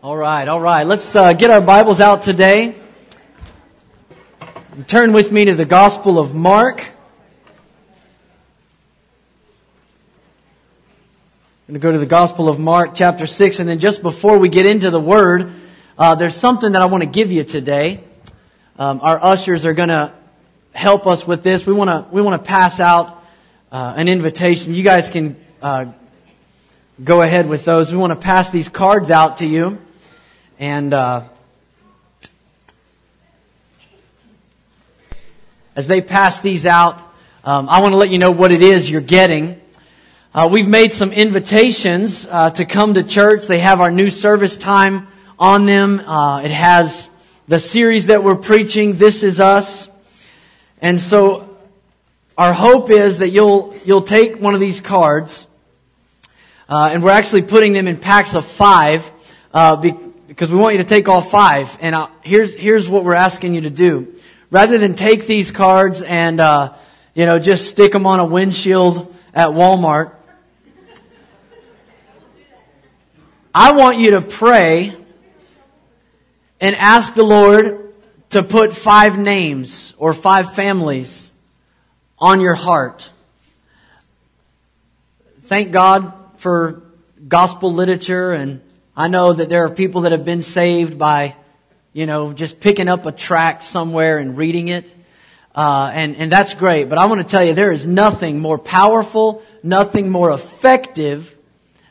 All right. Let's get our Bibles out today. Turn with me to the Gospel of Mark. I'm going to go to the Gospel of Mark, chapter 6, and then just before we get into the Word, there's something that I want to give you today. Our ushers are going to help us with this. We want to pass out an invitation. You guys can go ahead with those. We want to pass these cards out to you, and as they pass these out, I want to let you know what it is you're getting. We've made some invitations to come to church. They have our new service time on them. It has the series that we're preaching, This Is Us. And so our hope is that you'll take one of these cards, and we're actually putting them in packs of 5 because we want you to take all 5. And here's what we're asking you to do. Rather than take these cards and just stick them on a windshield at Walmart, I want you to pray and ask the Lord to put 5 names or 5 families on your heart. Thank God for gospel literature, and I know that there are people that have been saved by, just picking up a tract somewhere and reading it. And that's great, but I want to tell you, there is nothing more powerful, nothing more effective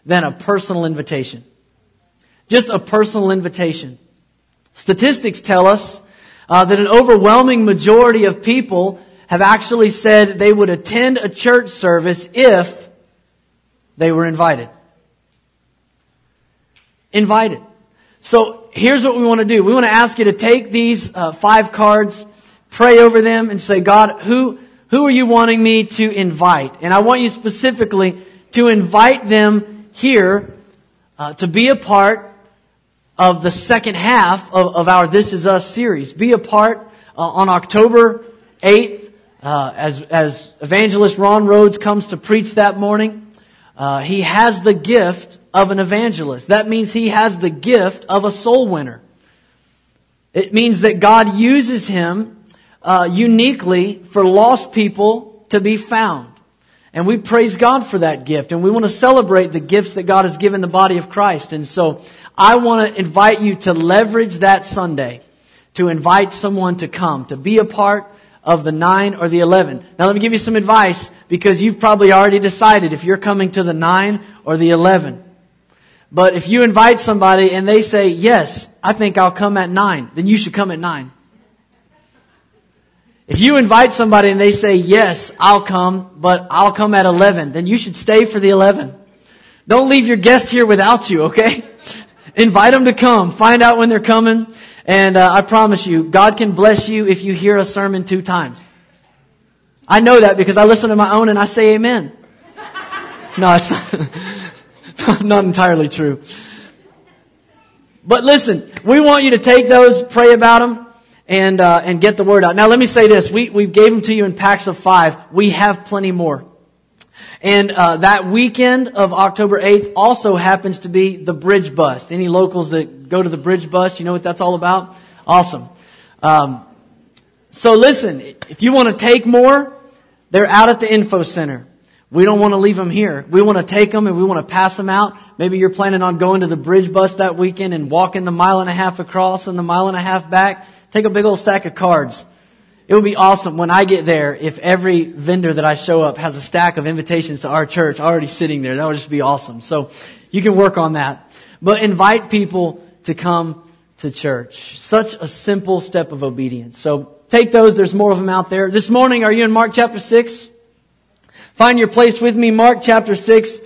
than a personal invitation. Just a personal invitation. Statistics tell us that an overwhelming majority of people have actually said they would attend a church service if they were invited. Invited. So here's what we want to do. We want to ask you to take these 5 cards, pray over them, and say, God, who are you wanting me to invite? And I want you specifically to invite them here to be a part of the second half of our This Is Us series. Be a part on October 8th as evangelist Ron Rhodes comes to preach that morning. He has the gift of an evangelist. That means he has the gift of a soul winner. It means that God uses him uniquely for lost people to be found. And we praise God for that gift. And we want to celebrate the gifts that God has given the body of Christ. And so I want to invite you to leverage that Sunday to invite someone to come, to be a part of the 9 or the 11. Now let me give you some advice, because you've probably already decided if you're coming to the 9 or the 11. But if you invite somebody and they say, yes, I think I'll come at 9, then you should come at 9. If you invite somebody and they say, yes, I'll come, but I'll come at 11, then you should stay for the 11. Don't leave your guest here without you, okay? Invite them to come. Find out when they're coming. And I promise you, God can bless you if you hear a sermon 2 times. I know that because I listen to my own and I say amen. No, it's not entirely true. But listen, we want you to take those, pray about them, and get the word out. Now let me say this. We gave them to you in packs of 5. We have plenty more. And that weekend of October 8th also happens to be the Bridge Bust. Any locals that go to the Bridge Bust, you know what that's all about? Awesome. So listen, if you want to take more, they're out at the info center. We don't want to leave them here. We want to take them and we want to pass them out. Maybe you're planning on going to the Bridge Bust that weekend and walking the 1.5 miles across and the 1.5 miles back. Take a big old stack of cards. It would be awesome when I get there if every vendor that I show up has a stack of invitations to our church already sitting there. That would just be awesome. So you can work on that. But invite people to come to church. Such a simple step of obedience. So take those. There's more of them out there. This morning, are you in Mark chapter 6? Find your place with me. Mark chapter 6.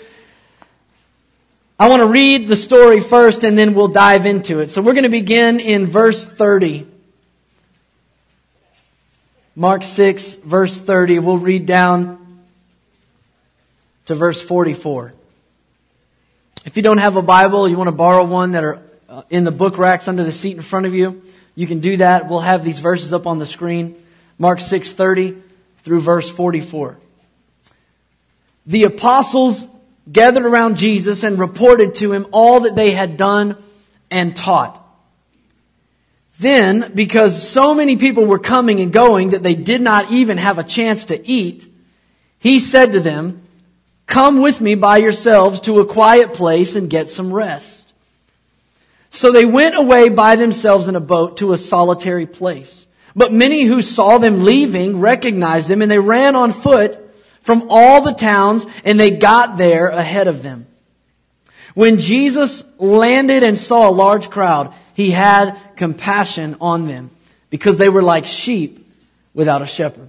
I want to read the story first and then we'll dive into it. So we're going to begin in verse 30. Mark 6, verse 30. We'll read down to verse 44. If you don't have a Bible, you want to borrow one that are in the book racks under the seat in front of you, you can do that. We'll have these verses up on the screen. Mark 6:30 through verse 44. The apostles gathered around Jesus and reported to him all that they had done and taught. Then, because so many people were coming and going that they did not even have a chance to eat, he said to them, "Come with me by yourselves to a quiet place and get some rest." So they went away by themselves in a boat to a solitary place. But many who saw them leaving recognized them, and they ran on foot from all the towns, and they got there ahead of them. When Jesus landed and saw a large crowd, he had compassion on them, because they were like sheep without a shepherd.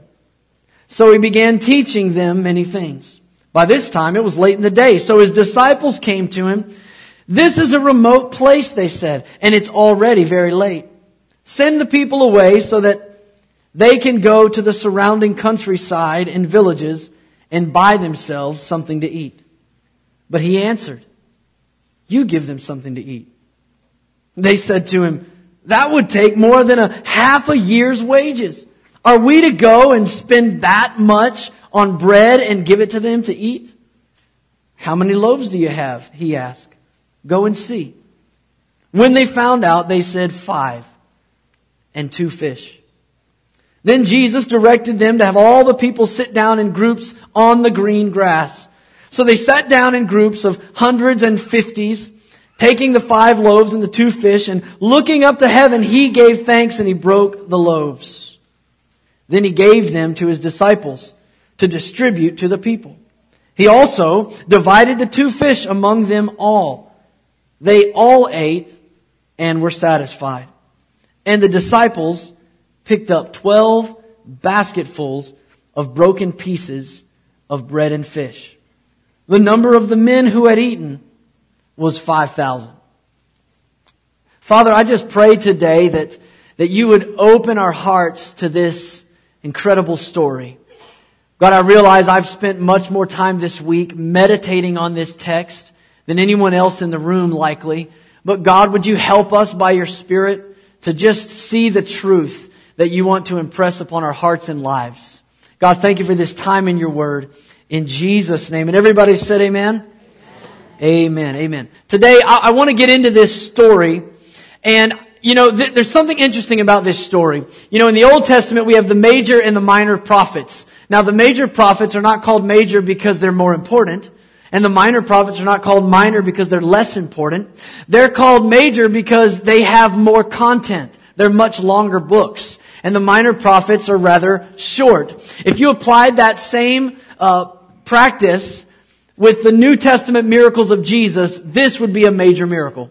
So he began teaching them many things. By this time, it was late in the day, so his disciples came to him. "This is a remote place," they said, "and it's already very late. Send the people away so that they can go to the surrounding countryside and villages and buy themselves something to eat." But he answered, "You give them something to eat." They said to him, "That would take more than a half a year's wages. Are we to go and spend that much on bread and give it to them to eat?" "How many loaves do you have?" he asked. "Go and see." When they found out, they said, 5 and 2 fish. Then Jesus directed them to have all the people sit down in groups on the green grass. So they sat down in groups of hundreds and fifties, taking the 5 loaves and the 2 fish, and looking up to heaven, he gave thanks and he broke the loaves. Then he gave them to his disciples to distribute to the people. He also divided the 2 fish among them all. They all ate and were satisfied. And the disciples picked up 12 basketfuls of broken pieces of bread and fish. The number of the men who had eaten was 5,000. Father, I just pray today that you would open our hearts to this incredible story. God, I realize I've spent much more time this week meditating on this text than anyone else in the room likely. But God, would you help us by your Spirit to just see the truth that you want to impress upon our hearts and lives. God, thank you for this time in your word. In Jesus' name. And everybody said amen? Amen. Amen. Amen. Today, I want to get into this story. And, there's something interesting about this story. In the Old Testament, we have the major and the minor prophets. Now, the major prophets are not called major because they're more important. And the minor prophets are not called minor because they're less important. They're called major because they have more content. They're much longer books. And the minor prophets are rather short. If you applied that same practice with the New Testament miracles of Jesus, this would be a major miracle.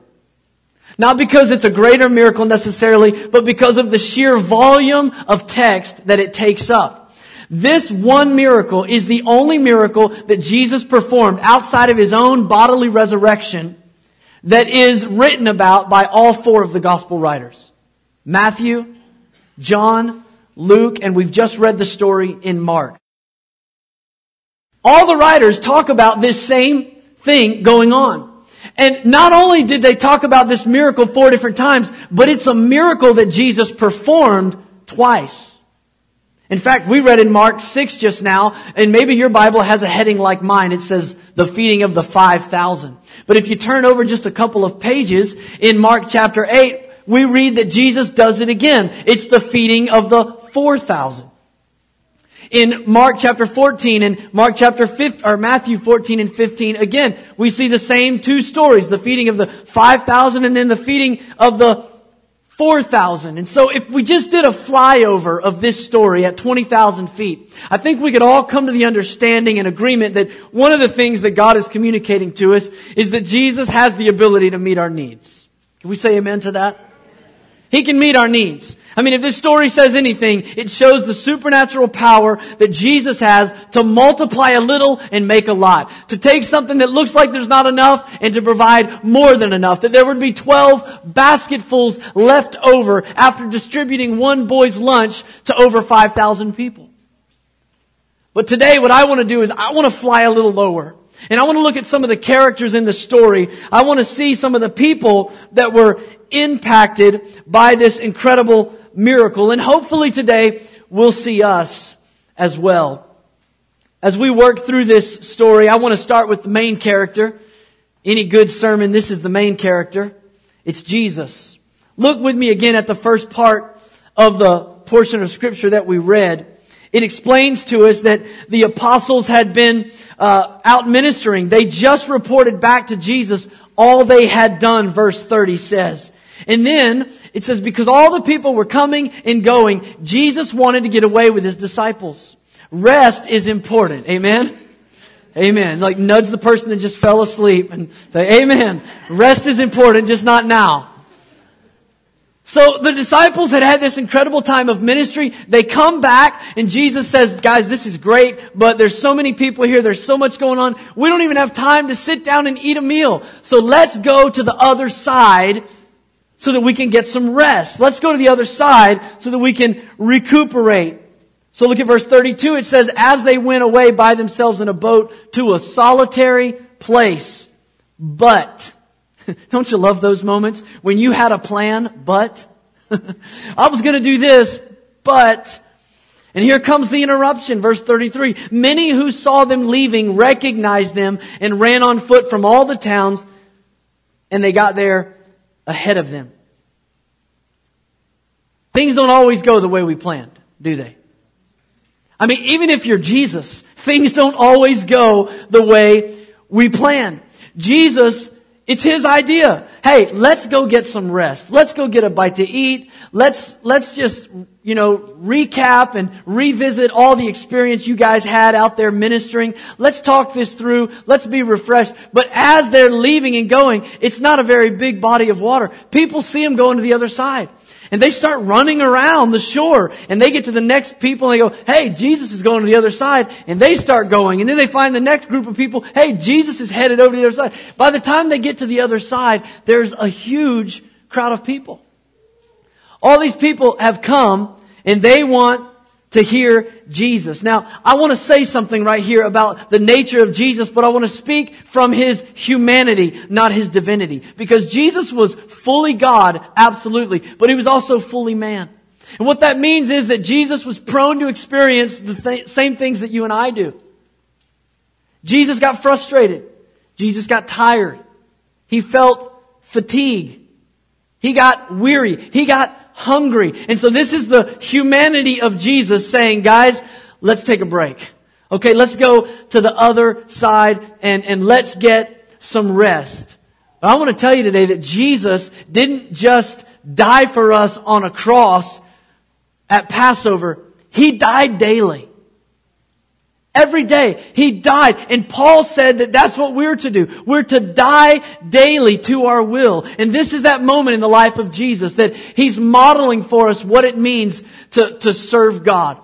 Not because it's a greater miracle necessarily, but because of the sheer volume of text that it takes up. This one miracle is the only miracle that Jesus performed outside of his own bodily resurrection that is written about by all 4 of the gospel writers. Matthew, John, Luke, and we've just read the story in Mark. All the writers talk about this same thing going on. And not only did they talk about this miracle 4 different times, but it's a miracle that Jesus performed twice. In fact, we read in Mark 6 just now, and maybe your Bible has a heading like mine. It says, the feeding of the 5,000. But if you turn over just a couple of pages, in Mark chapter 8, we read that Jesus does it again. It's the feeding of the 4,000. In Mark chapter 14 and Mark chapter 15, or Matthew 14 and 15, again, we see the same 2 stories, the feeding of the 5,000 and then the feeding of the 4,000. And so if we just did a flyover of this story at 20,000 feet, I think we could all come to the understanding and agreement that one of the things that God is communicating to us is that Jesus has the ability to meet our needs. Can we say amen to that? He can meet our needs. If this story says anything, it shows the supernatural power that Jesus has to multiply a little and make a lot. To take something that looks like there's not enough and to provide more than enough. That there would be 12 basketfuls left over after distributing one boy's lunch to over 5,000 people. But today what I want to do is I want to fly a little lower. And I want to look at some of the characters in the story. I want to see some of the people that were impacted by this incredible miracle. And hopefully today we'll see us as well. As we work through this story, I want to start with the main character. Any good sermon, this is the main character. It's Jesus. Look with me again at the first part of the portion of Scripture that we read. It explains to us that the apostles had been out ministering. They just reported back to Jesus all they had done, verse 30 says. And then it says, because all the people were coming and going, Jesus wanted to get away with His disciples. Rest is important. Amen? Amen. Like nudge the person that just fell asleep and say, amen. Rest is important, just not now. So the disciples had had this incredible time of ministry. They come back and Jesus says, guys, this is great, but there's so many people here. There's so much going on. We don't even have time to sit down and eat a meal. So let's go to the other side so that we can get some rest. Let's go to the other side so that we can recuperate. So look at verse 32. It says, as they went away by themselves in a boat to a solitary place, but... Don't you love those moments when you had a plan, but I was going to do this, but, and here comes the interruption. Verse 33, many who saw them leaving recognized them and ran on foot from all the towns, and they got there ahead of them. Things don't always go the way we planned, do they? I mean, even if you're Jesus, things don't always go the way we plan. Jesus, it's His idea. Hey, let's go get some rest. Let's go get a bite to eat. Let's just, you know, recap and revisit all the experience you guys had out there ministering. Let's talk this through. Let's be refreshed. But as they're leaving and going, it's not a very big body of water. People see them going to the other side. And they start running around the shore. And they get to the next people and they go, hey, Jesus is going to the other side. And they start going. And then they find the next group of people. Hey, Jesus is headed over to the other side. By the time they get to the other side, there's a huge crowd of people. All these people have come and they want to hear Jesus. Now, I want to say something right here about the nature of Jesus, but I want to speak from His humanity, not His divinity. Because Jesus was fully God, absolutely, but He was also fully man. And what that means is that Jesus was prone to experience the same things that you and I do. Jesus got frustrated. Jesus got tired. He felt fatigue. He got weary. He got hungry. And so this is the humanity of Jesus saying, guys, let's take a break. Okay, let's go to the other side and let's get some rest. But I want to tell you today that Jesus didn't just die for us on a cross at Passover. He died daily. Every day He died. And Paul said that that's what we're to do. We're to die daily to our will. And this is that moment in the life of Jesus that He's modeling for us what it means to serve God.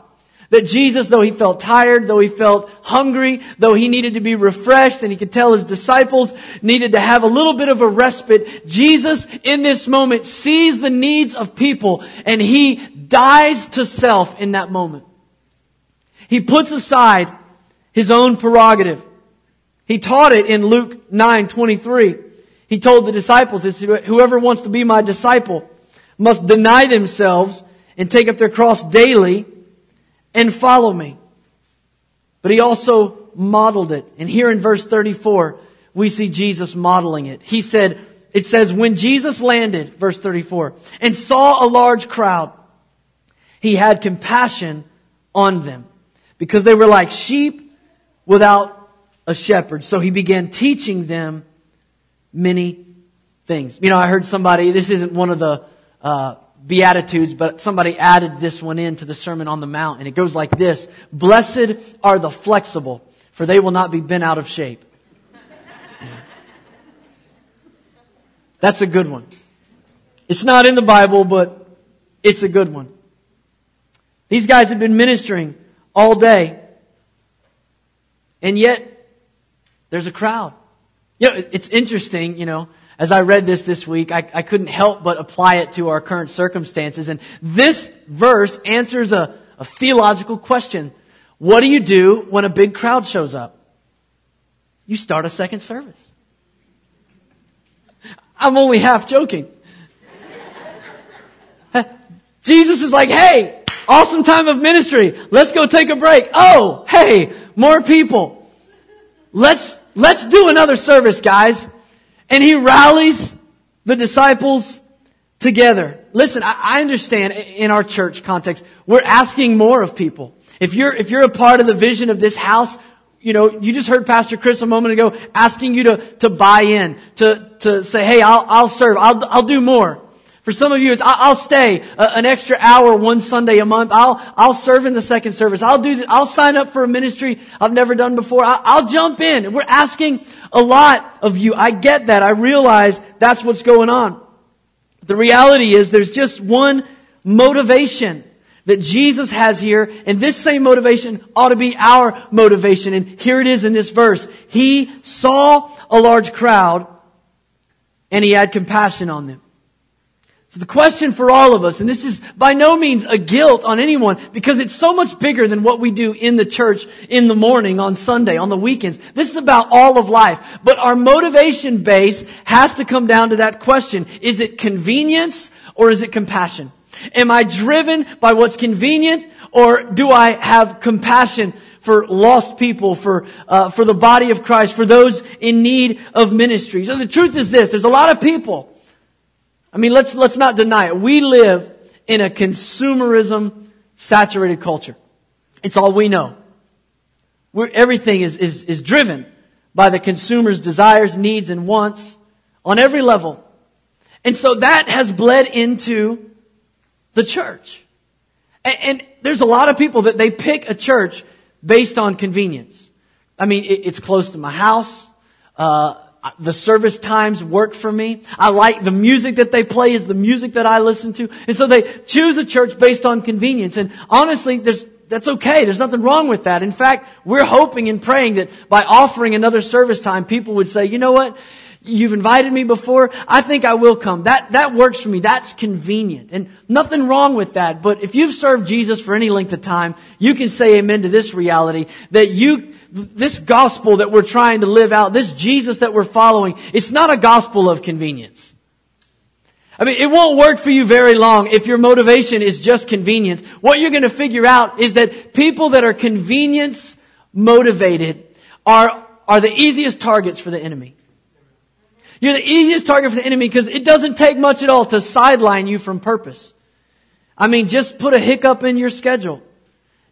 That Jesus, though He felt tired, though He felt hungry, though He needed to be refreshed, and He could tell His disciples needed to have a little bit of a respite, Jesus in this moment sees the needs of people and He dies to self in that moment. He puts aside His own prerogative. He taught it in Luke 9:23. He told the disciples, it's whoever wants to be my disciple must deny themselves and take up their cross daily and follow me. But He also modeled it. And here in verse 34, we see Jesus modeling it. He said, it says, when Jesus landed, verse 34, and saw a large crowd, He had compassion on them, because they were like sheep without a shepherd. So He began teaching them many things. You know, I heard somebody, this isn't one of the Beatitudes, but somebody added this one into the Sermon on the Mount. And it goes like this. Blessed are the flexible, for they will not be bent out of shape. That's a good one. It's not in the Bible, but it's a good one. These guys had been ministering all day. And yet, there's a crowd. You know, it's interesting, you know, as I read this week, I couldn't help but apply it to our current circumstances. And this verse answers a theological question. What do you do when a big crowd shows up? You start a second service. I'm only half joking. Jesus is like, hey, awesome time of ministry. Let's go take a break. Oh, hey, more people. Let's do another service, guys. And He rallies the disciples together. Listen, I understand in our church context, we're asking more of people. If you're a part of the vision of this house, you know, you just heard Pastor Chris a moment ago asking you to buy in, to say, hey, I'll serve, I'll do more. For some of you, it's I'll stay an extra hour one Sunday a month. I'll serve in the second service. I'll sign up for a ministry I've never done before. I'll jump in. We're asking a lot of you. I get that. I realize that's what's going on. The reality is there's just one motivation that Jesus has here, and this same motivation ought to be our motivation. And here it is in this verse. He saw a large crowd, and he had compassion on them. So the question for all of us, and this is by no means a guilt on anyone, because it's so much bigger than what we do in the church in the morning, on Sunday, on the weekends. This is about all of life. But our motivation base has to come down to that question. Is it convenience or is it compassion? Am I driven by what's convenient, or do I have compassion for lost people, for the body of Christ, for those in need of ministry? So the truth is this, there's a lot of people. I mean, let's not deny it. We live in a consumerism-saturated culture. It's all we know. Everything is driven by the consumer's desires, needs, and wants on every level. And so that has bled into the church. And there's a lot of people that they pick a church based on convenience. I mean, it's close to my house. The service times work for me. I like the music that they play is the music that I listen to. And so they choose a church based on convenience. And honestly, that's okay. There's nothing wrong with that. In fact, we're hoping and praying that by offering another service time, people would say, you know what? You've invited me before. I think I will come. That works for me. That's convenient. And nothing wrong with that. But if you've served Jesus for any length of time, you can say amen to this reality that this gospel that we're trying to live out, this Jesus that we're following, it's not a gospel of convenience. I mean, it won't work for you very long if your motivation is just convenience. What you're going to figure out is that people that are convenience motivated are the easiest targets for the enemy. You're the easiest target for the enemy because it doesn't take much at all to sideline you from purpose. I mean, just put a hiccup in your schedule.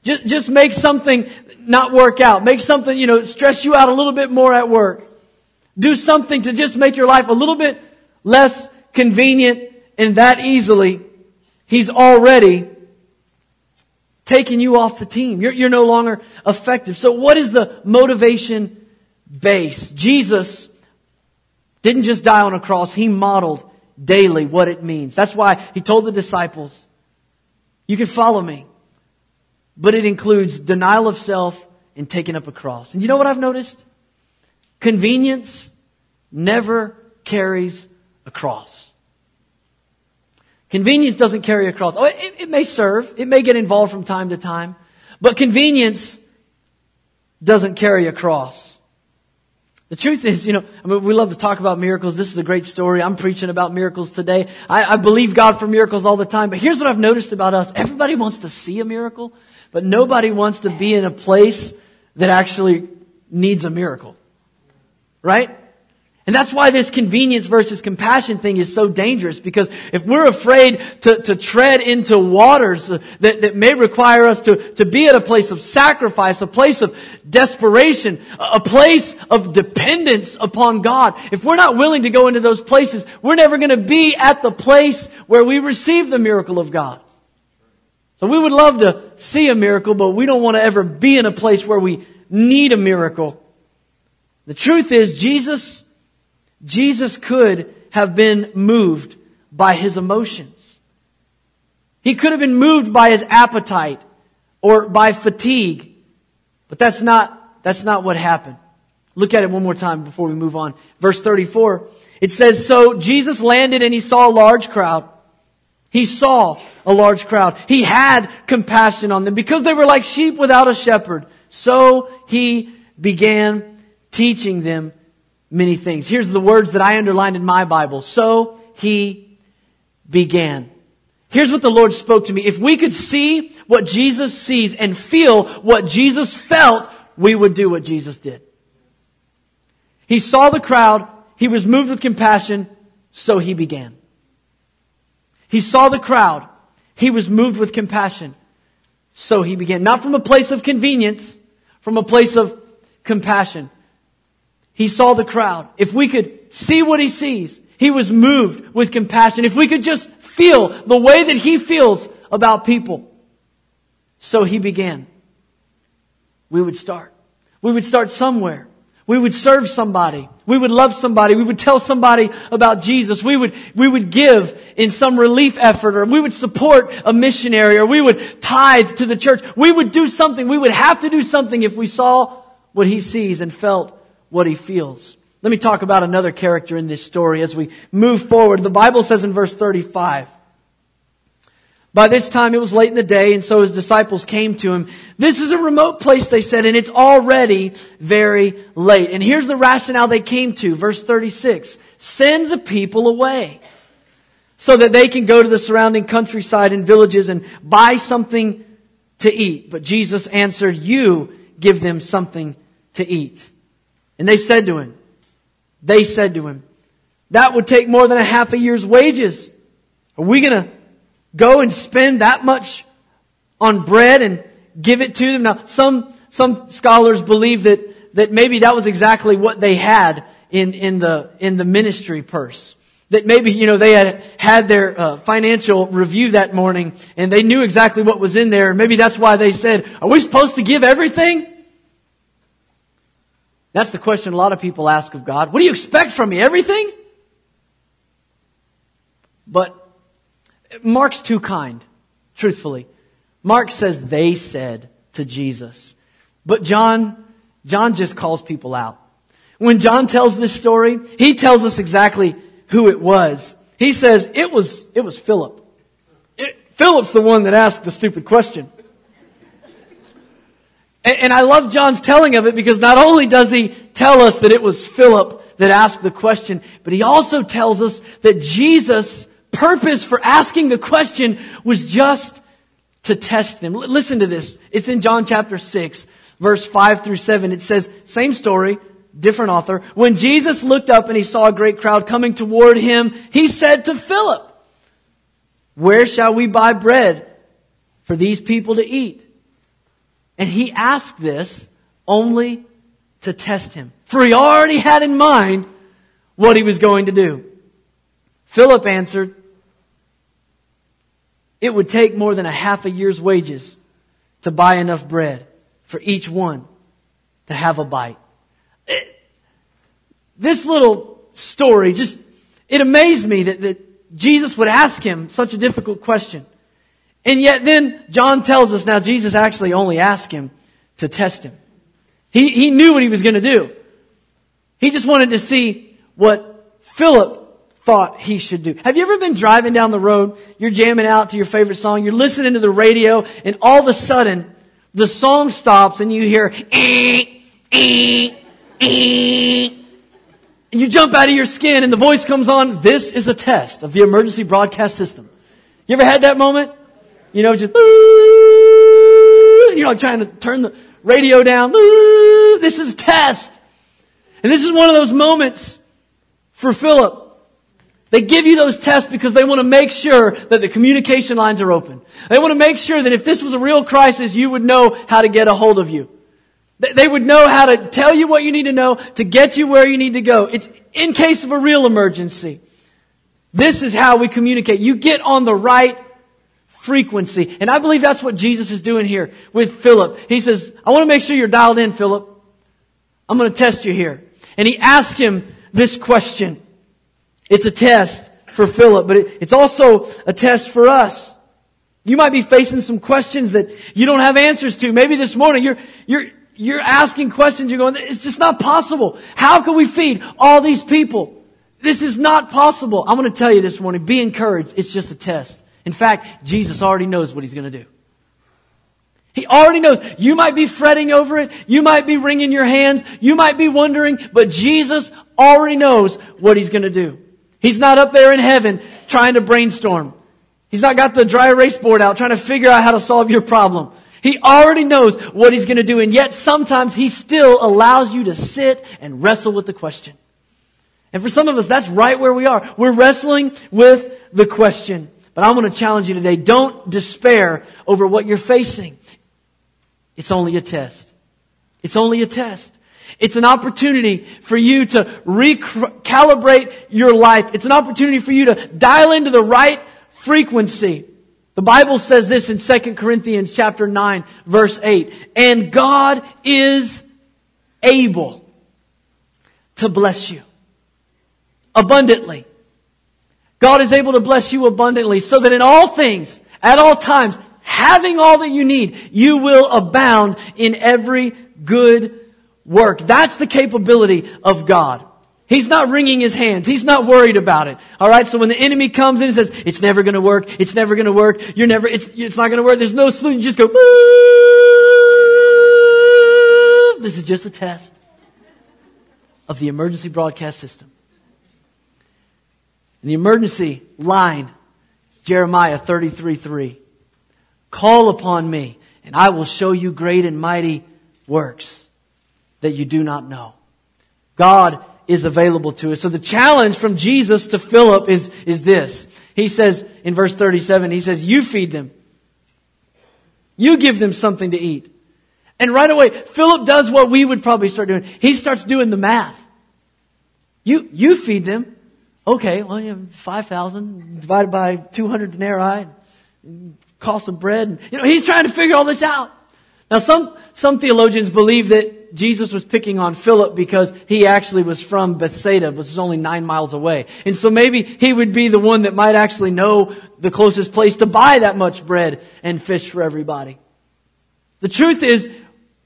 Just make something not work out. Make something, you know, stress you out a little bit more at work. Do something to just make your life a little bit less convenient, and that easily, he's already taking you off the team. You're no longer effective. So what is the motivation base? Jesus didn't just die on a cross. He modeled daily what it means. That's why he told the disciples, you can follow me. But it includes denial of self and taking up a cross. And you know what I've noticed? Convenience never carries a cross. Convenience doesn't carry a cross. Oh, it may serve. It may get involved from time to time. But convenience doesn't carry a cross. The truth is, you know, I mean, we love to talk about miracles. This is a great story. I'm preaching about miracles today. I believe God for miracles all the time. But here's what I've noticed about us. Everybody wants to see a miracle, but nobody wants to be in a place that actually needs a miracle. Right? And that's why this convenience versus compassion thing is so dangerous, because if we're afraid to tread into waters that may require us to be at a place of sacrifice, a place of desperation, a place of dependence upon God, if we're not willing to go into those places, we're never going to be at the place where we receive the miracle of God. So we would love to see a miracle, but we don't want to ever be in a place where we need a miracle. The truth is, Jesus could have been moved by his emotions. He could have been moved by his appetite or by fatigue. But that's not what happened. Look at it one more time before we move on. Verse 34, it says, so Jesus landed and he saw a large crowd. He saw a large crowd. He had compassion on them because they were like sheep without a shepherd. So he began teaching them many things. Here's the words that I underlined in my Bible. So he began. Here's what the Lord spoke to me. If we could see what Jesus sees and feel what Jesus felt, we would do what Jesus did. He saw the crowd. He was moved with compassion. So he began. He saw the crowd. He was moved with compassion. So he began. Not from a place of convenience, from a place of compassion. He saw the crowd. If we could see what he sees, he was moved with compassion. If we could just feel the way that he feels about people. So he began. We would start. We would start somewhere. We would serve somebody. We would love somebody. We would tell somebody about Jesus. We would give in some relief effort, or we would support a missionary, or we would tithe to the church. We would do something. We would have to do something if we saw what he sees and felt what he feels. Let me talk about another character in this story as we move forward. The Bible says in verse 35, by this time it was late in the day, and so his disciples came to him. This is a remote place, they said, and it's already very late. And here's the rationale they came to. Verse 36, send the people away so that they can go to the surrounding countryside and villages and buy something to eat. But Jesus answered, you give them something to eat. And they said to him, that would take more than a half a year's wages. Are we going to go and spend that much on bread and give it to them? Now, some scholars believe that maybe that was exactly what they had in the ministry purse. That maybe, they had their financial review that morning and they knew exactly what was in there. And maybe that's why they said, are we supposed to give everything? That's the question a lot of people ask of God. What do you expect from me? Everything? But Mark's too kind, truthfully. Mark says they said to Jesus. But John just calls people out. When John tells this story, he tells us exactly who it was. He says it was Philip. Philip's the one that asked the stupid question. And I love John's telling of it because not only does he tell us that it was Philip that asked the question, but he also tells us that Jesus' purpose for asking the question was just to test them. Listen to this. It's in John chapter 6, verse 5 through 7. It says, same story, different author. When Jesus looked up and he saw a great crowd coming toward him, he said to Philip, where shall we buy bread for these people to eat? And he asked this only to test him, for he already had in mind what he was going to do. Philip answered, it would take more than a half a year's wages to buy enough bread for each one to have a bite. This little story, it amazed me that Jesus would ask him such a difficult question. And yet then John tells us now Jesus actually only asked him to test him. He knew what he was going to do. He just wanted to see what Philip thought he should do. Have you ever been driving down the road? You're jamming out to your favorite song. You're listening to the radio, and all of a sudden, the song stops, and you hear and you jump out of your skin, and the voice comes on. This is a test of the emergency broadcast system. You ever had that moment? You're like trying to turn the radio down. This is a test, and this is one of those moments for Philip. They give you those tests because they want to make sure that the communication lines are open. They want to make sure that if this was a real crisis, you would know how to get a hold of you. They would know how to tell you what you need to know to get you where you need to go. It's in case of a real emergency. This is how we communicate. You get on the right frequency. And I believe that's what Jesus is doing here with Philip. He says, I want to make sure you're dialed in, Philip. I'm going to test you here. And he asked him this question. It's a test for Philip, but it's also a test for us. You might be facing some questions that you don't have answers to. Maybe this morning you're asking questions. You're going, it's just not possible. How can we feed all these people? This is not possible. I'm going to tell you this morning, be encouraged. It's just a test. In fact, Jesus already knows what he's going to do. He already knows. You might be fretting over it. You might be wringing your hands. You might be wondering, but Jesus already knows what he's going to do. He's not up there in heaven trying to brainstorm. He's not got the dry erase board out trying to figure out how to solve your problem. He already knows what he's going to do. And yet sometimes he still allows you to sit and wrestle with the question. And for some of us, that's right where we are. We're wrestling with the question. But I want to challenge you today. Don't despair over what you're facing. It's only a test. It's only a test. It's an opportunity for you to recalibrate your life. It's an opportunity for you to dial into the right frequency. The Bible says this in 2 Corinthians chapter 9, verse 8. And God is able to bless you abundantly. God is able to bless you abundantly so that in all things, at all times, having all that you need, you will abound in every good work. That's the capability of God. He's not wringing his hands. He's not worried about it. All right. So when the enemy comes in and says, it's never going to work. It's never going to work. You're never, it's not going to work. There's no solution. You just go, Boo! This is just a test of the emergency broadcast system. And the emergency line is Jeremiah 33:3. Call upon me and I will show you great and mighty works that you do not know. God is available to us. So the challenge from Jesus to Philip is this. He says in verse 37, he says, you feed them. You give them something to eat. And right away, Philip does what we would probably start doing. He starts doing the math. You feed them. Okay, well, you know, 5,000 divided by 200 denarii, cost of bread. And, you know, he's trying to figure all this out. Now, some theologians believe that Jesus was picking on Philip because he actually was from Bethsaida, which is only 9 miles away. And so maybe he would be the one that might actually know the closest place to buy that much bread and fish for everybody. The truth is,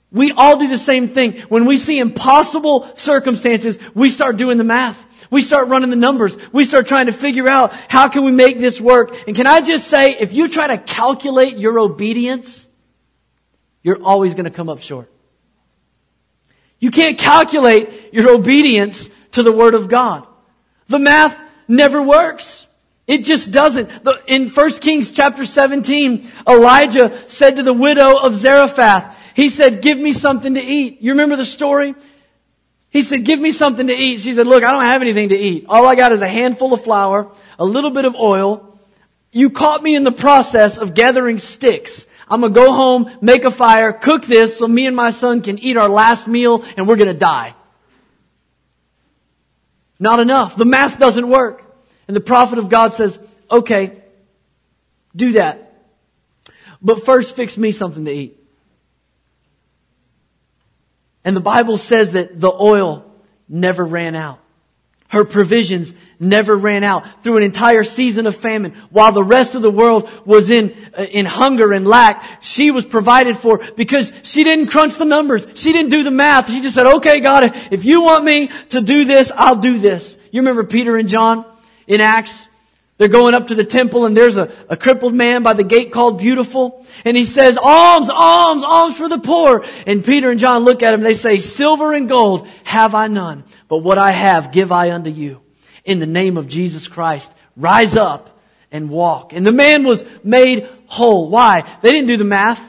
we all do the same thing. When we see impossible circumstances, we start doing the math. We start running the numbers. We start trying to figure out how can we make this work. And can I just say, if you try to calculate your obedience, you're always going to come up short. You can't calculate your obedience to the Word of God. The math never works. It just doesn't. In 1 Kings chapter 17, Elijah said to the widow of Zarephath, he said, give me something to eat. You remember the story? He said, give me something to eat. She said, look, I don't have anything to eat. All I got is a handful of flour, a little bit of oil. You caught me in the process of gathering sticks. I'm going to go home, make a fire, cook this so me and my son can eat our last meal and we're going to die. Not enough. The math doesn't work. And the prophet of God says, okay, do that. But first fix me something to eat. And the Bible says that the oil never ran out. Her provisions never ran out through an entire season of famine. While the rest of the world was in hunger and lack, she was provided for because she didn't crunch the numbers. She didn't do the math. She just said, okay, God, if you want me to do this, I'll do this. You remember Peter and John in Acts? They're going up to the temple and there's a crippled man by the gate called Beautiful. And he says, alms, alms, alms for the poor. And Peter and John look at him and they say, silver and gold have I none, but what I have give I unto you. In the name of Jesus Christ, rise up and walk. And the man was made whole. Why? They didn't do the math.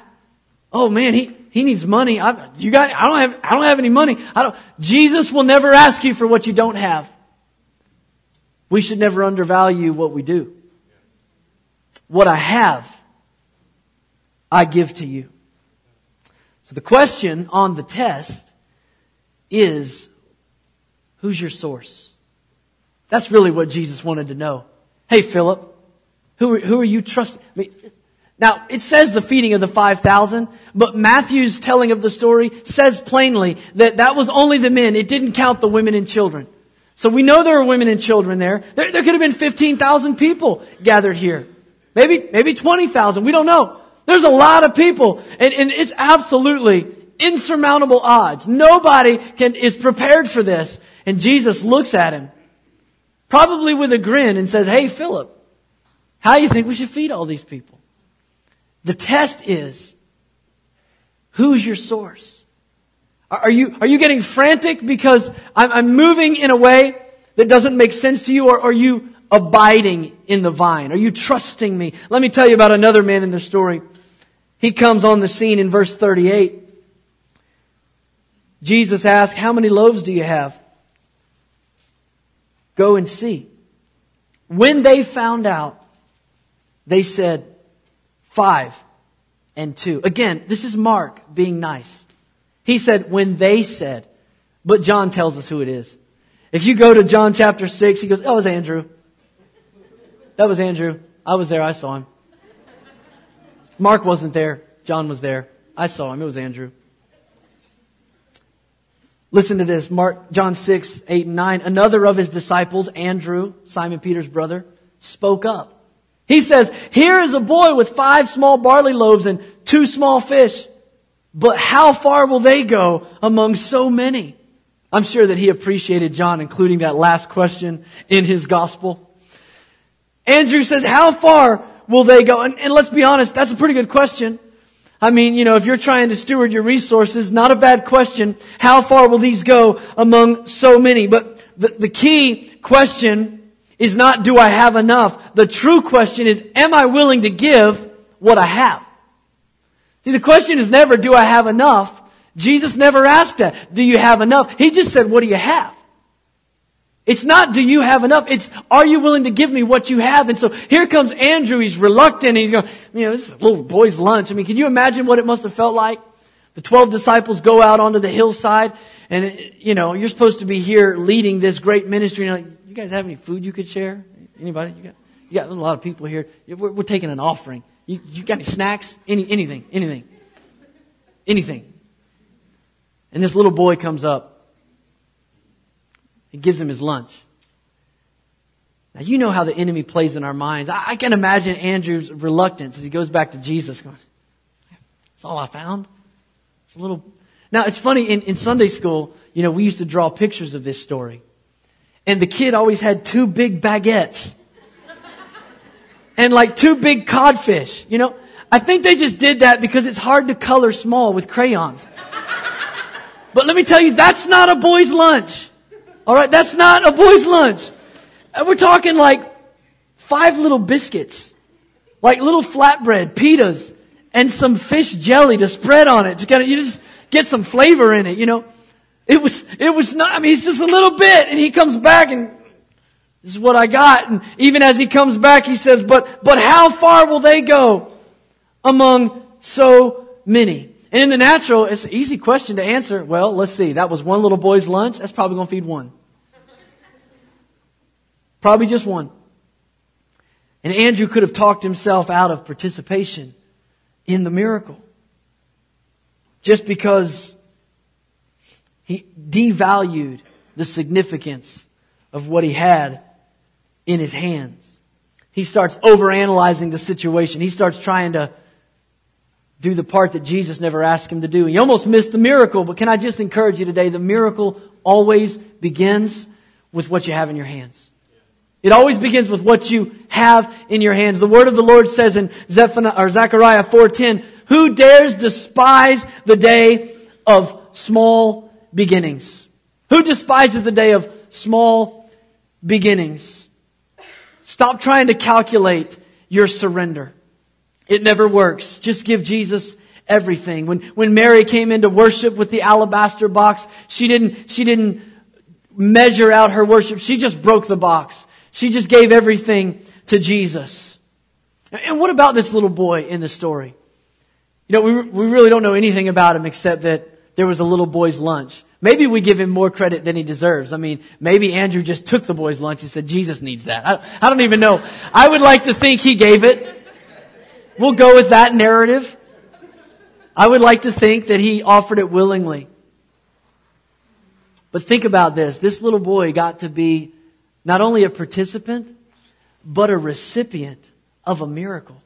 Oh man, he needs money. I don't have any money. Jesus will never ask you for what you don't have. We should never undervalue what we do. What I have, I give to you. So the question on the test is, who's your source? That's really what Jesus wanted to know. Hey, Philip, who are you trusting? I mean, now, it says the feeding of the 5,000, but Matthew's telling of the story says plainly that that was only the men. It didn't count the women and children. So we know there were women and children there. There could have been 15,000 people gathered here. Maybe 20,000. We don't know. There's a lot of people. And it's absolutely insurmountable odds. Nobody is prepared for this. And Jesus looks at him, probably with a grin, and says, hey, Philip, how do you think we should feed all these people? The test is, who's your source? Are you getting frantic because I'm moving in a way that doesn't make sense to you? Or are you abiding in the vine? Are you trusting me? Let me tell you about another man in the story. He comes on the scene in verse 38. Jesus asks, how many loaves do you have? Go and see. When they found out, they said, 5 and 2. Again, this is Mark being nice. He said, when they said, but John tells us who it is. If you go to John chapter 6, he goes, that was Andrew. That was Andrew. I was there. I saw him. Mark wasn't there. John was there. I saw him. It was Andrew. Listen to this. John 6, 8, and 9. Another of his disciples, Andrew, Simon Peter's brother, spoke up. He says, here is a boy with 5 small barley loaves and 2 small fish. But how far will they go among so many? I'm sure that he appreciated John including that last question in his gospel. Andrew says, how far will they go? And let's be honest, that's a pretty good question. I mean, you know, if you're trying to steward your resources, not a bad question. How far will these go among so many? But the key question is not, do I have enough? The true question is, am I willing to give what I have? See, the question is never, do I have enough? Jesus never asked that. Do you have enough? He just said, what do you have? It's not, do you have enough? It's, are you willing to give me what you have? And so here comes Andrew. He's reluctant. He's going, you know, this is a little boy's lunch. I mean, can you imagine what it must have felt like? The 12 disciples go out onto the hillside and, you know, you're supposed to be here leading this great ministry. And you're like, you guys have any food you could share? Anybody? You got a lot of people here. We're taking an offering. You got any snacks? Anything. And this little boy comes up and gives him his lunch. Now, you know how the enemy plays in our minds. I can imagine Andrew's reluctance as he goes back to Jesus going, that's all I found. It's a little. Now, it's funny, in Sunday school, you know, we used to draw pictures of this story. And the kid always had 2 big baguettes. And like 2 big codfish, you know. I think they just did that because it's hard to color small with crayons. But let me tell you, that's not a boy's lunch. All right, that's not a boy's lunch. And we're talking like 5 little biscuits, like little flatbread, pitas, and some fish jelly to spread on it. You just get some flavor in it, you know. It was not, I mean, it's just a little bit. And he comes back and this is what I got. And even as he comes back, he says, but how far will they go among so many? And in the natural, it's an easy question to answer. Well, let's see. That was 1 little boy's lunch. That's probably going to feed 1. Probably just 1. And Andrew could have talked himself out of participation in the miracle. Just because he devalued the significance of what he had in his hands. He starts overanalyzing the situation. He starts trying to do the part that Jesus never asked him to do. He almost missed the miracle, but can I just encourage you today, the miracle always begins with what you have in your hands. It always begins with what you have in your hands. The word of the Lord says in Zechariah 4:10, who dares despise the day of small beginnings? Who despises the day of small beginnings? Stop trying to calculate your surrender. It never works. Just give Jesus everything. When Mary came into worship with the alabaster box, she didn't measure out her worship. She just broke the box. She just gave everything to Jesus. And what about this little boy in the story? You know, we really don't know anything about him except that there was a little boy's lunch. Maybe we give him more credit than he deserves. I mean, maybe Andrew just took the boy's lunch and said, Jesus needs that. I don't even know. I would like to think he gave it. We'll go with that narrative. I would like to think that he offered it willingly. But think about this. This little boy got to be not only a participant, but a recipient of a miracle.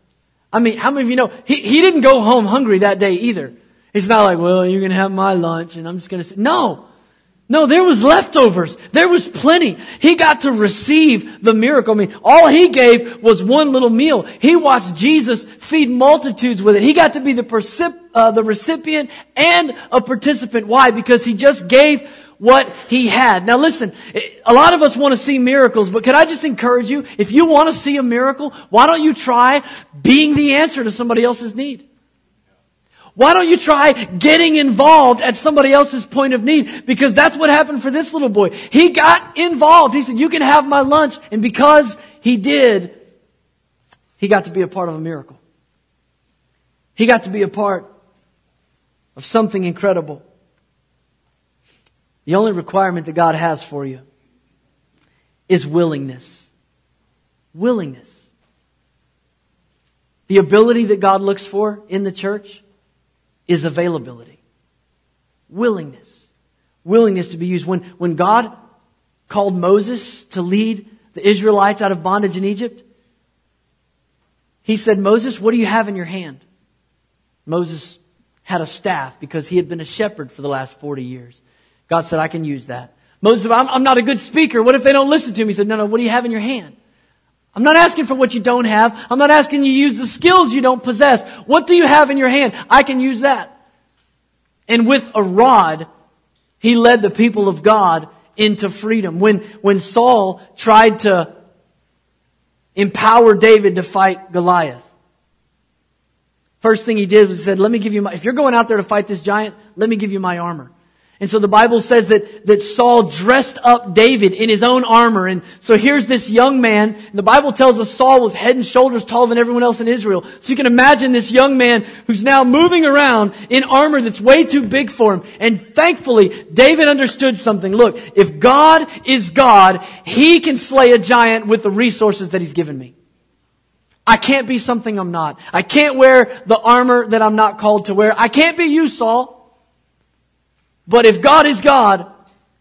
I mean, how many of you know, he didn't go home hungry that day either. It's not like, well, you're going to have my lunch and I'm just going to sit. No, there was leftovers. There was plenty. He got to receive the miracle. I mean, all he gave was 1 little meal. He watched Jesus feed multitudes with it. He got to be the recipient and a participant. Why? Because he just gave what he had. Now listen, a lot of us want to see miracles, but could I just encourage you, if you want to see a miracle, why don't you try being the answer to somebody else's need? Why don't you try getting involved at somebody else's point of need? Because that's what happened for this little boy. He got involved. He said, you can have my lunch. And because he did, he got to be a part of a miracle. He got to be a part of something incredible. The only requirement that God has for you is willingness. Willingness. The ability that God looks for in the church is availability. Willingness. Willingness to be used. When God called Moses to lead the Israelites out of bondage in Egypt, he said, Moses, what do you have in your hand? Moses had a staff because he had been a shepherd for the last 40 years. God said, I can use that. Moses said, I'm not a good speaker. What if they don't listen to me? He said, no, what do you have in your hand? I'm not asking for what you don't have. I'm not asking you to use the skills you don't possess. What do you have in your hand? I can use that. And with a rod, he led the people of God into freedom. When Saul tried to empower David to fight Goliath, first thing he did was he said, let me give you my, if you're going out there to fight this giant, let me give you my armor. And so the Bible says that Saul dressed up David in his own armor. And so here's this young man. And the Bible tells us Saul was head and shoulders taller than everyone else in Israel. So you can imagine this young man who's now moving around in armor that's way too big for him. And thankfully, David understood something. Look, if God is God, He can slay a giant with the resources that He's given me. I can't be something I'm not. I can't wear the armor that I'm not called to wear. I can't be you, Saul. But if God is God,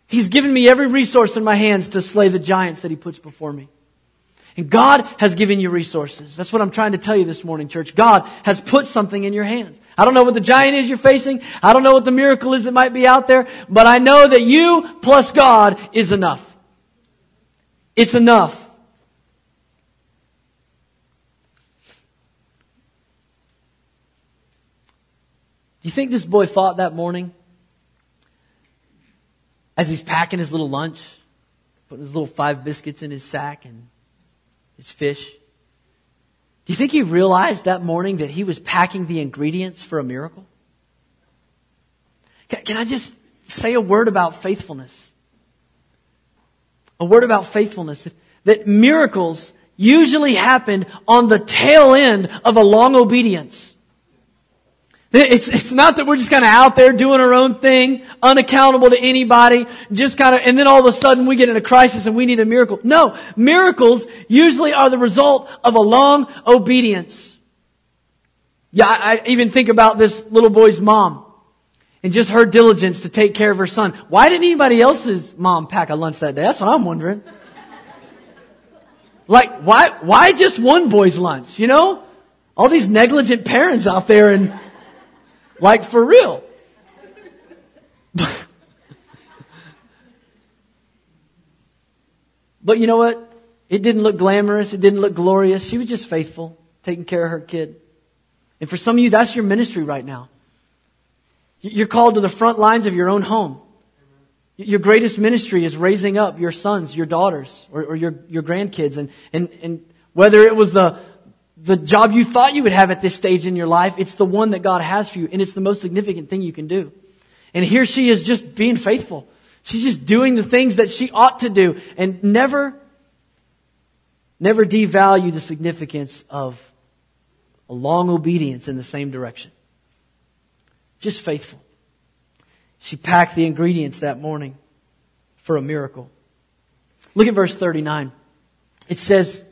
He's given me every resource in my hands to slay the giants that He puts before me. And God has given you resources. That's what I'm trying to tell you this morning, church. God has put something in your hands. I don't know what the giant is you're facing. I don't know what the miracle is that might be out there. But I know that you plus God is enough. It's enough. You think this boy thought that morning, as he's packing his little lunch, putting his little 5 biscuits in his sack and his fish, do you think he realized that morning that he was packing the ingredients for a miracle? Can I just say a word about faithfulness? A word about faithfulness. That miracles usually happen on the tail end of a long obedience. It's not that we're just kind of out there doing our own thing, unaccountable to anybody, just kind of, and then all of a sudden we get in a crisis and we need a miracle. No, miracles usually are the result of a long obedience. Yeah, I even think about this little boy's mom and just her diligence to take care of her son. Why didn't anybody else's mom pack a lunch that day? That's what I'm wondering. Like, why just one boy's lunch, you know? All these negligent parents out there and... like, for real. But you know what? It didn't look glamorous. It didn't look glorious. She was just faithful, taking care of her kid. And for some of you, that's your ministry right now. You're called to the front lines of your own home. Your greatest ministry is raising up your sons, your daughters, or your grandkids. And whether it was the job you thought you would have at this stage in your life, it's the one that God has for you, and it's the most significant thing you can do. And here she is just being faithful. She's just doing the things that she ought to do, and never devalue the significance of a long obedience in the same direction. Just faithful. She packed the ingredients that morning for a miracle. Look at verse 39. It says,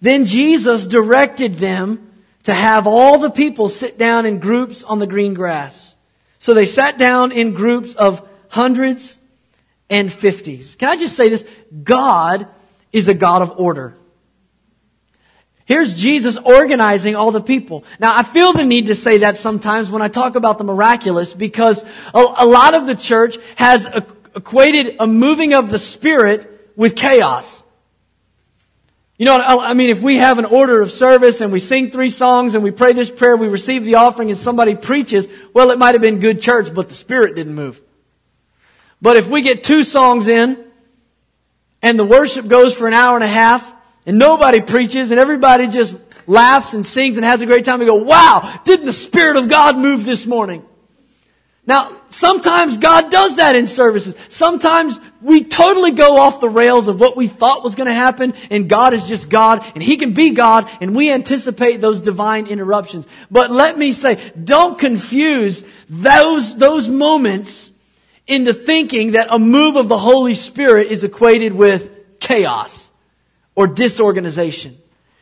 then Jesus directed them to have all the people sit down in groups on the green grass. So they sat down in groups of hundreds and fifties. Can I just say this? God is a God of order. Here's Jesus organizing all the people. Now, I feel the need to say that sometimes when I talk about the miraculous, because a lot of the church has equated a moving of the Spirit with chaos. You know, I mean, if we have an order of service and we sing 3 songs and we pray this prayer, we receive the offering and somebody preaches, well, it might have been good church, but the Spirit didn't move. But if we get 2 songs in and the worship goes for an hour and a half and nobody preaches and everybody just laughs and sings and has a great time. We go, wow, didn't the Spirit of God move this morning? Now, sometimes God does that in services. Sometimes we totally go off the rails of what we thought was going to happen, and God is just God, and He can be God, and we anticipate those divine interruptions. But let me say, don't confuse those moments into thinking that a move of the Holy Spirit is equated with chaos or disorganization.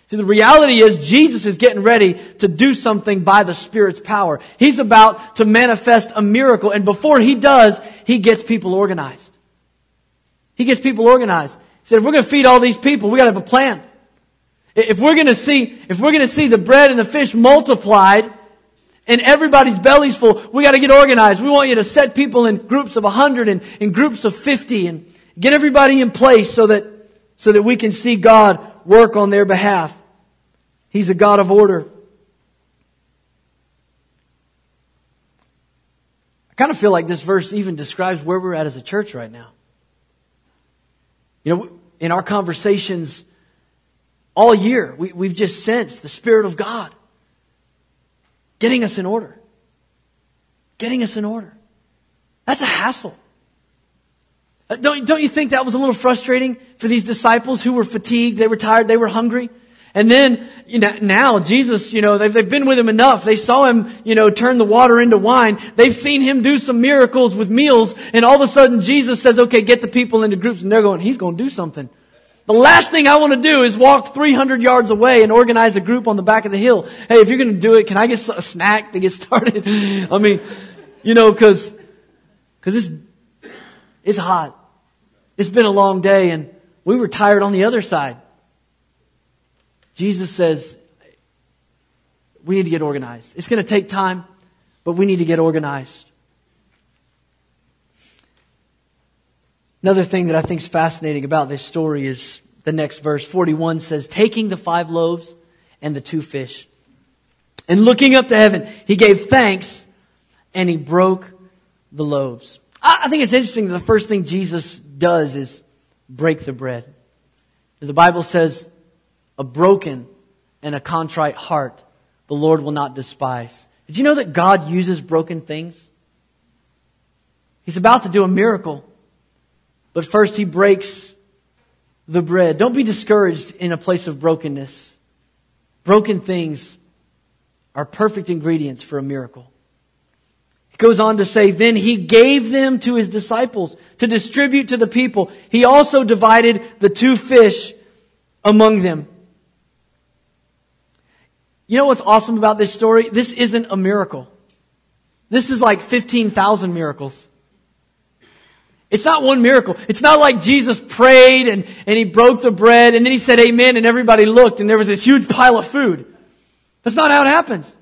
See, the reality is Jesus is getting ready to do something by the Spirit's power. He's about to manifest a miracle. And before He does, He gets people organized. He gets people organized. He said, if we're going to feed all these people, we got to have a plan. If we're going to see the bread and the fish multiplied and everybody's belly's full, we got to get organized. We want you to set people in groups of 100 and in groups of 50 and get everybody in place so that we can see God work on their behalf. He's a God of order. I kind of feel like this verse even describes where we're at as a church right now. You know, in our conversations all year, we've just sensed the Spirit of God getting us in order. Getting us in order. That's a hassle. Don't you think that was a little frustrating for these disciples who were fatigued, they were tired, they were hungry? And then, you know, now Jesus, you know, they've been with Him enough. They saw Him, you know, turn the water into wine. They've seen Him do some miracles with meals. And all of a sudden Jesus says, okay, get the people into groups. And they're going, He's going to do something. The last thing I want to do is walk 300 yards away and organize a group on the back of the hill. Hey, if you're going to do it, can I get a snack to get started? I mean, you know, because it's hot. It's been a long day and we were tired on the other side. Jesus says, we need to get organized. It's going to take time, but we need to get organized. Another thing that I think is fascinating about this story is the next verse. 41 says, taking the 5 loaves and the 2 fish and looking up to heaven, He gave thanks and He broke the loaves. I think it's interesting that the first thing Jesus does is break the bread. The Bible says, a broken and a contrite heart the Lord will not despise. Did you know that God uses broken things? He's about to do a miracle, but first He breaks the bread. Don't be discouraged in a place of brokenness. Broken things are perfect ingredients for a miracle. It goes on to say, then He gave them to His disciples to distribute to the people. He also divided the 2 fish among them. You know what's awesome about this story? This isn't a miracle. This is like 15,000 miracles. It's not one miracle. It's not like Jesus prayed and He broke the bread and then He said amen and everybody looked and there was this huge pile of food. That's not how it happens.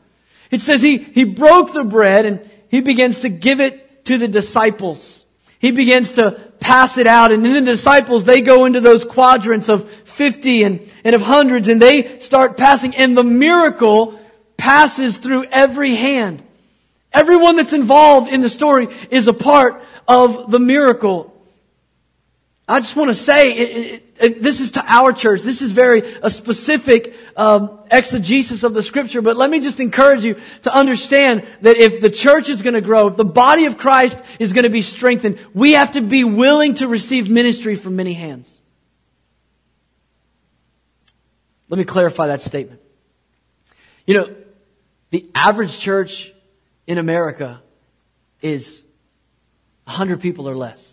It says He broke the bread and He begins to give it to the disciples. He begins to pass it out. And then the disciples, they go into those quadrants of 50 and of hundreds. And they start passing. And the miracle passes through every hand. Everyone that's involved in the story is a part of the miracle. I just want to say, this is to our church. This is a specific exegesis of the Scripture. But let me just encourage you to understand that if the church is going to grow, if the body of Christ is going to be strengthened, we have to be willing to receive ministry from many hands. Let me clarify that statement. You know, the average church in America is 100 people or less.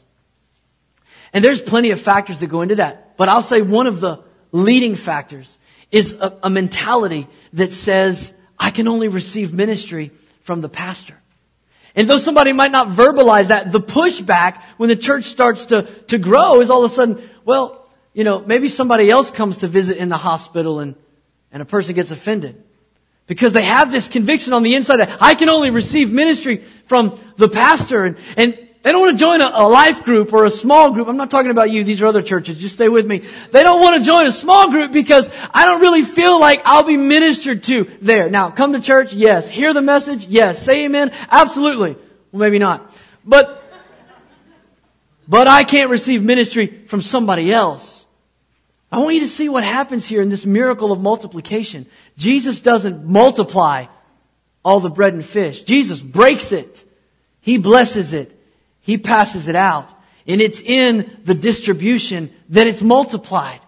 And there's plenty of factors that go into that. But I'll say one of the leading factors is a mentality that says, I can only receive ministry from the pastor. And though somebody might not verbalize that, the pushback when the church starts to grow is all of a sudden, well, you know, maybe somebody else comes to visit in the hospital and a person gets offended. Because they have this conviction on the inside that I can only receive ministry from the pastor. And they don't want to join a life group or a small group. I'm not talking about you. These are other churches. Just stay with me. They don't want to join a small group because I don't really feel like I'll be ministered to there. Now, come to church? Yes. Hear the message? Yes. Say amen? Absolutely. Well, maybe not. But I can't receive ministry from somebody else. I want you to see what happens here in this miracle of multiplication. Jesus doesn't multiply all the bread and fish. Jesus breaks it. He blesses it. He passes it out. And it's in the distribution that it's multiplied.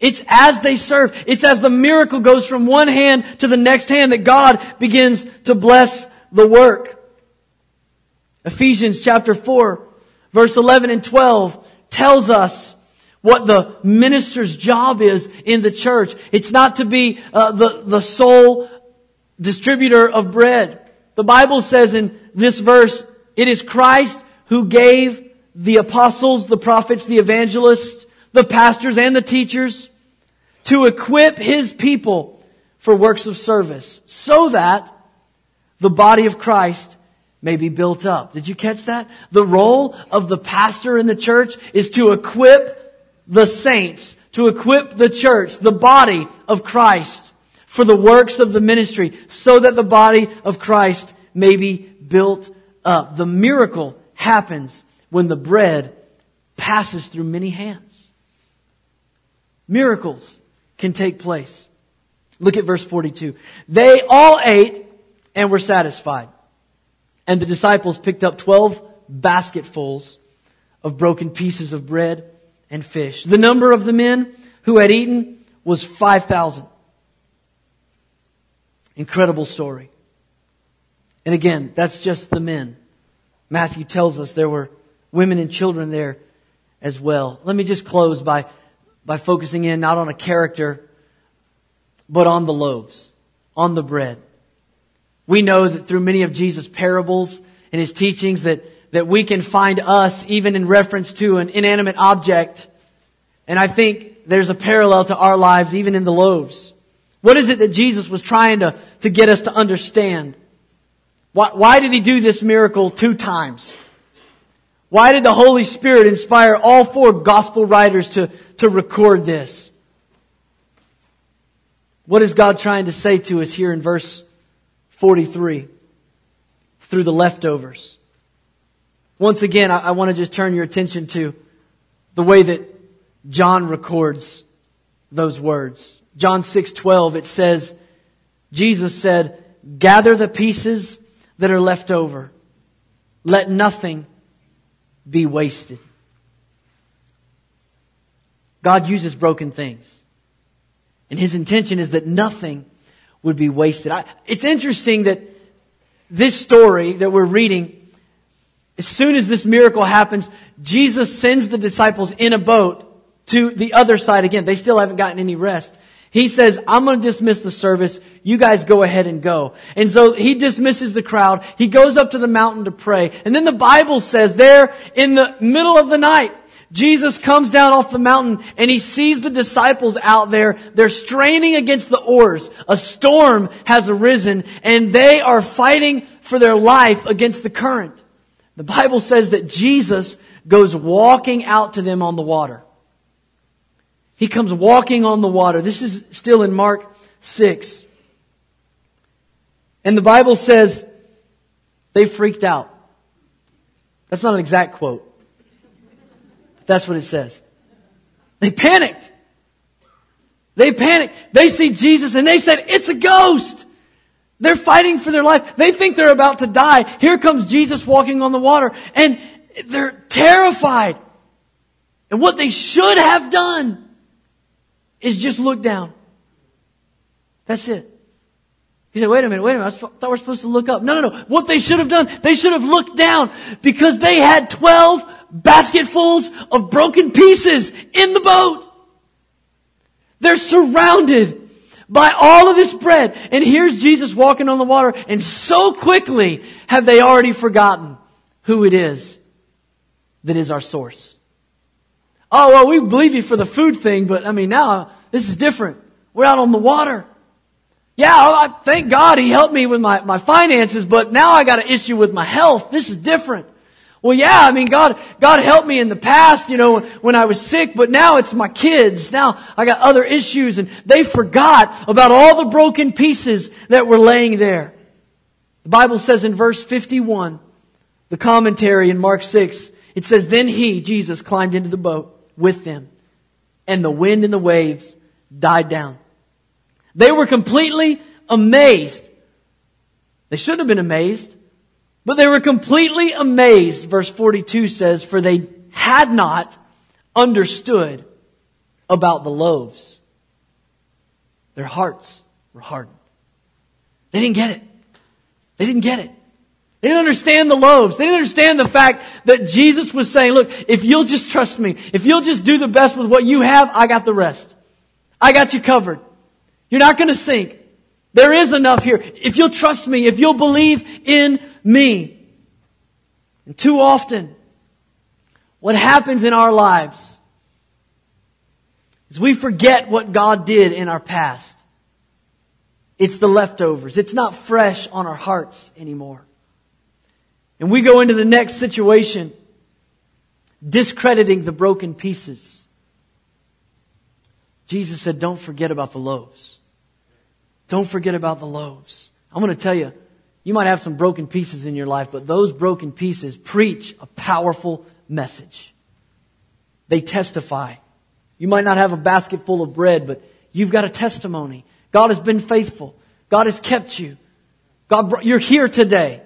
It's as they serve. It's as the miracle goes from one hand to the next hand that God begins to bless the work. Ephesians chapter 4, verse 11 and 12 tells us what the minister's job is in the church. It's not to be the sole distributor of bread. The Bible says in this verse, it is Christ who gave the apostles, the prophets, the evangelists, the pastors, and the teachers to equip His people for works of service so that the body of Christ may be built up. Did you catch that? The role of the pastor in the church is to equip the saints, to equip the church, the body of Christ, for the works of the ministry so that the body of Christ may be built up. The miracle happens when the bread passes through many hands. Miracles can take place. Look at verse 42. They all ate and were satisfied. And the disciples picked up 12 basketfuls of broken pieces of bread and fish. The number of the men who had eaten was 5,000. Incredible story. And again, that's just the men. Matthew tells us there were women and children there as well. Let me just close by focusing in not on a character, but on the loaves, on the bread. We know that through many of Jesus' parables and His teachings that we can find us even in reference to an inanimate object. And I think there's a parallel to our lives even in the loaves. What is it that Jesus was trying to get us to understand? Why did He do this miracle 2 times? Why did the Holy Spirit inspire all 4 gospel writers to record this? What is God trying to say to us here in verse 43? Through the leftovers. Once again, I want to just turn your attention to the way that John records those words. John 6:12, it says, Jesus said, "Gather the pieces that are left over. Let nothing be wasted." God uses broken things. And His intention is that nothing would be wasted. It's interesting that this story that we're reading, as soon as this miracle happens, Jesus sends the disciples in a boat to the other side again. They still haven't gotten any rest. He says, "I'm going to dismiss the service. You guys go ahead and go." And so He dismisses the crowd. He goes up to the mountain to pray. And then the Bible says there in the middle of the night, Jesus comes down off the mountain and He sees the disciples out there. They're straining against the oars. A storm has arisen and they are fighting for their life against the current. The Bible says that Jesus goes walking out to them on the water. He comes walking on the water. This is still in Mark 6. And the Bible says they freaked out. That's not an exact quote. But that's what it says. They panicked. They panicked. They see Jesus and they said, "It's a ghost." They're fighting for their life. They think they're about to die. Here comes Jesus walking on the water. And they're terrified. And what they should have done is just look down. That's it. He said, wait a minute. I thought we're supposed to look up. No. What they should have done, they should have looked down because they had 12 basketfuls of broken pieces in the boat. They're surrounded by all of this bread. And here's Jesus walking on the water. And so quickly have they already forgotten who it is that is our source. Oh, well, we believe You for the food thing, but I mean, now this is different. We're out on the water. Yeah, I thank God He helped me with my finances, but now I got an issue with my health. This is different. Well, yeah, I mean, God helped me in the past, when I was sick, but now it's my kids. Now I got other issues, and they forgot about all the broken pieces that were laying there. The Bible says in verse 51, the commentary in Mark 6, it says, "Then He," Jesus, "climbed into the boat with them and the wind and the waves died down. They were completely amazed. They shouldn't have been amazed, but they were completely amazed. Verse 42 says, for they had not understood about the loaves. Their hearts were hardened. They didn't get it. They didn't get it. They didn't understand the loaves. They didn't understand the fact that Jesus was saying, look, if you'll just trust me, if you'll just do the best with what you have, I got the rest. I got you covered. You're not going to sink. There is enough here. If you'll trust me, if you'll believe in me. And too often, what happens in our lives is we forget what God did in our past. It's the leftovers. It's not fresh on our hearts anymore. And we go into the next situation, discrediting the broken pieces. Jesus said, don't forget about the loaves. Don't forget about the loaves. I'm going to tell you, you might have some broken pieces in your life, but those broken pieces preach a powerful message. They testify. You might not have a basket full of bread, but you've got a testimony. God has been faithful. God has kept you. You're here today.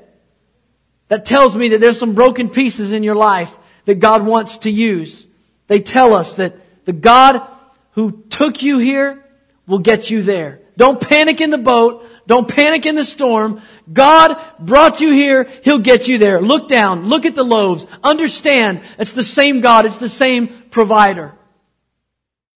That tells me that there's some broken pieces in your life that God wants to use. They tell us that the God who took you here will get you there. Don't panic in the boat. Don't panic in the storm. God brought you here. He'll get you there. Look down. Look at the loaves. Understand it's the same God. It's the same provider.